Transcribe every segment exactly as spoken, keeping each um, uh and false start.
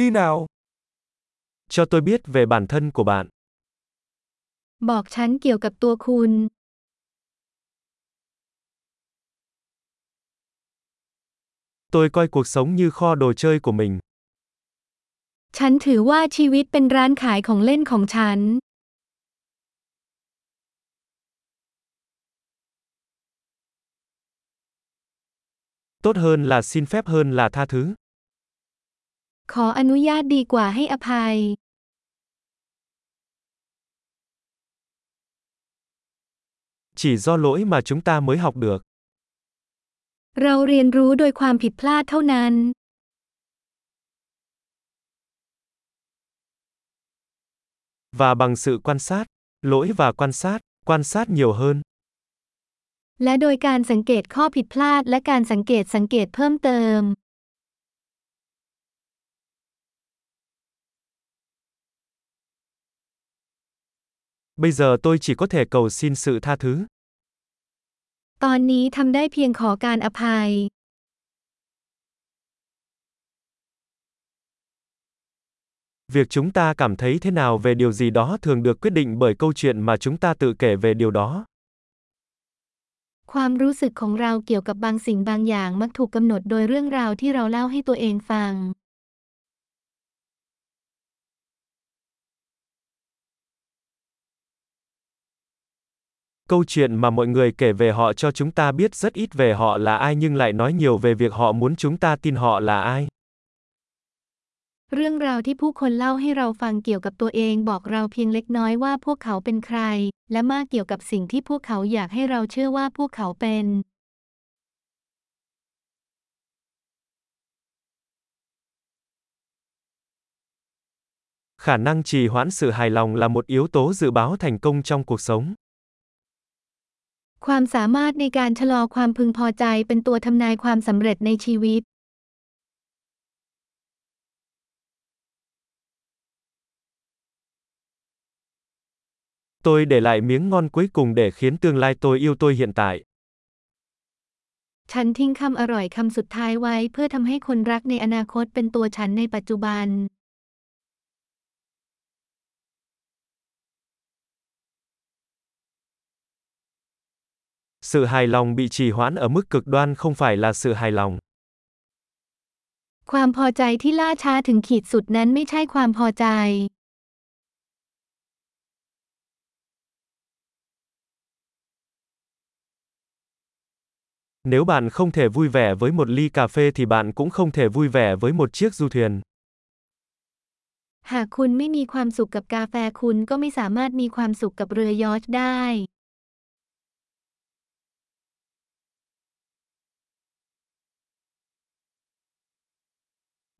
đi nào. Cho tôi biết về bản thân của bạn. บอกฉันเกี่ยวกับตัวคุณ Tôi coi cuộc sống như kho đồ chơi của mình. ฉันถือว่าชีวิตเป็นร้านขายของเล่นของฉัน Tốt hơn là xin phép hơn là tha thứ. ขออนุญาตดีกว่าให้อภัย Chỉ do lỗi mà chúng ta mới học được. เราเรียนรู้โดยความผิดพลาดเท่านั้น Và bằng sự quan sát, lỗi và quan sát, quan sát nhiều hơn. และโดยการสังเกตข้อผิดพลาดและการสังเกตสังเกตเพิ่มเติม Bây giờ tôi chỉ có thể cầu xin sự tha thứ. ตอนนี้ทำได้เพียงขอการอภัย Việc chúng ta cảm thấy thế nào về điều gì đó thường được quyết định bởi câu chuyện mà chúng ta tự kể về điều đó. ความรู้สึกของเราเกี่ยวกับบางสิ่งบางอย่างมักถูกกำหนดโดยเรื่องราวที่เราเล่าให้ตัวเองฟัง Câu chuyện mà mọi người kể về họ cho chúng ta biết rất ít về họ là ai nhưng lại nói nhiều về việc họ muốn chúng ta tin họ là ai. เรื่องราวที่ผู้คนเล่าให้เราฟังเกี่ยวกับตัวเองบอกเราเพียงเล็กน้อยว่าพวกเขาเป็นใครและมากเกี่ยวกับสิ่งที่พวกเขาอยากให้เราเชื่อว่าพวกเขาเป็น Khả năng trì hoãn sự hài lòng là một yếu tố dự báo thành công trong cuộc sống. ความสามารถในการชะลอความพึงพอใจเป็นตัวทำนายความสำเร็จในชีวิต Tôi để lại miếng ngon cuối cùng để khiến tương lai tôi yêu tôi hiện tại. ฉันทิ้งคำอร่อยคำสุดท้ายไว้เพื่อทำให้คนรักในอนาคตเป็นตัวฉันในปัจจุบัน Sự hài lòng bị trì hoãn ở mức cực đoan không phải là sự hài lòng. ความพอใจที่ล่าช้าถึงขีดสุดนั้นไม่ใช่ความพอใจ Nếu bạn không thể vui vẻ với một ly cà phê thì bạn cũng không thể vui vẻ với một chiếc du thuyền. หากคุณไม่มีความสุขกับกาแฟคุณก็ไม่สามารถมีความสุขกับเรือยอชต์ได้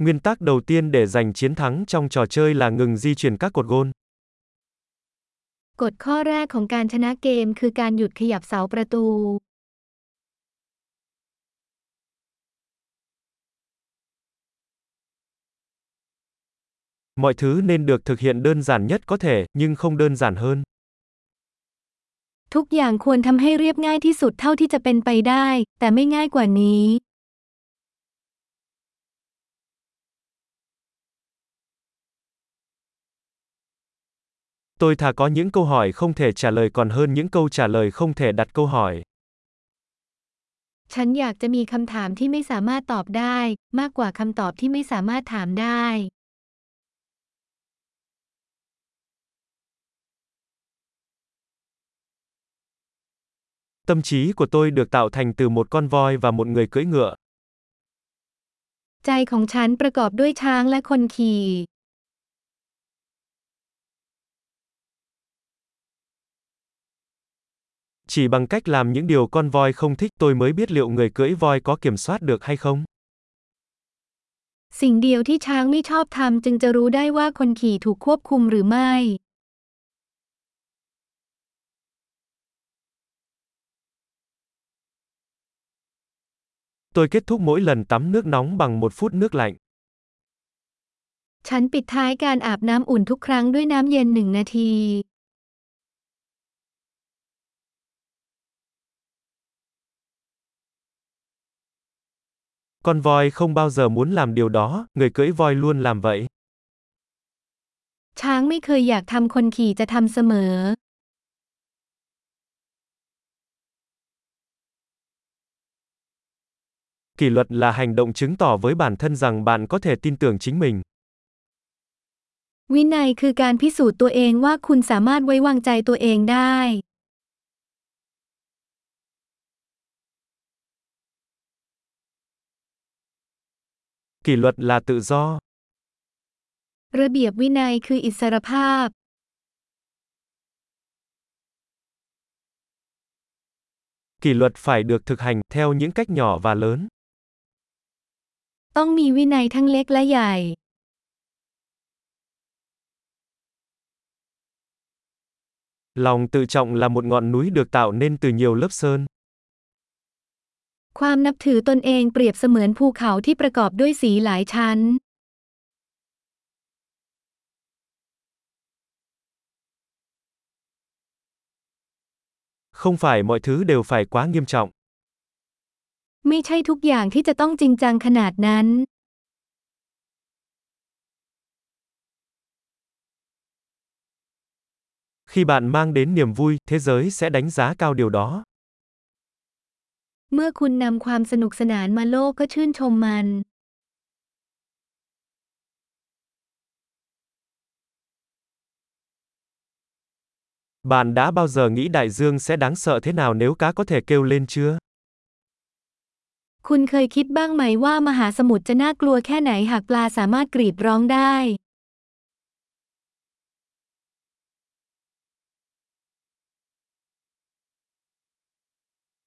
Nguyên tắc đầu tiên để giành chiến thắng trong trò chơi là ngừng di chuyển các cột gôn. กฎข้อแรกของการชนะเกมคือการหยุดขยับเสาประตู Mọi thứ nên được thực hiện đơn giản nhất có thể, nhưng không đơn giản hơn. ทุกอย่างควรทำให้เรียบง่ายที่สุดเท่าที่จะเป็นไปได้แต่ไม่ง่ายกว่านี้ Tôi thà có những câu hỏi không thể trả lời còn hơn những câu trả lời không thể đặt câu hỏi. ฉันอยากจะมีคำถามที่ไม่สามารถตอบได้มากกว่าคำตอบที่ไม่สามารถถามได้ Tâm trí của tôi được tạo thành từ một con voi và một người cưỡi ngựa. ใจของฉันประกอบด้วยช้างและคนขี่ Chỉ bằng cách làm những điều con voi không thích tôi mới biết liệu người cưỡi voi có kiểm soát được hay không. สิ่งเดียวที่ช้างไม่ชอบทำจึงจะรู้ได้ว่าคนขี่ถูกควบคุมหรือไม่ Tôi kết thúc mỗi lần tắm nước nóng bằng một phút nước lạnh. ฉันปิดท้ายการอาบน้ำอุ่นทุกครั้งด้วยน้ำเย็นหนึ่งนาที Con voi không bao giờ muốn làm điều đó, người cưỡi voi luôn làm vậy. ช้างไม่เคยอยากทำคนขี่จะทำเสมอ Kỷ luật là hành động chứng tỏ với bản thân rằng bạn có thể tin tưởng chính mình. วินัยคือการพิสูจน์ตัวเองว่าคุณสามารถไว้วางใจตัวเองได้ Kỷ luật là tự do. ระเบียบวินัยคืออิสรภาพ Kỷ luật phải được thực hành theo những cách nhỏ và lớn. ต้องมีวินัยทั้งเล็กและใหญ่ Lòng tự trọng là một ngọn núi được tạo nên từ nhiều lớp sơn. ความนับถือตนเองเปรียบเสมือนภูเขาที่ประกอบด้วยสีหลายชั้น Không phải mọi thứ đều phải quá nghiêm trọng. ไม่ใช่ทุกอย่างที่จะต้องจริงจังขนาดนั้น Khi bạn mang đến niềm vui, thế giới sẽ đánh giá cao điều đó. เมื่อคุณนำความสนุกสนานมาโลกก็ชื่นชมมัน Bạn đã bao giờ nghĩ đại dương sẽ đáng sợ thế nào nếu cá có thể kêu lên chưa? คุณเคยคิดบ้างไหมว่ามหาสมุทรจะน่ากลัวแค่ไหนหากปลาสามารถกรีดร้องได้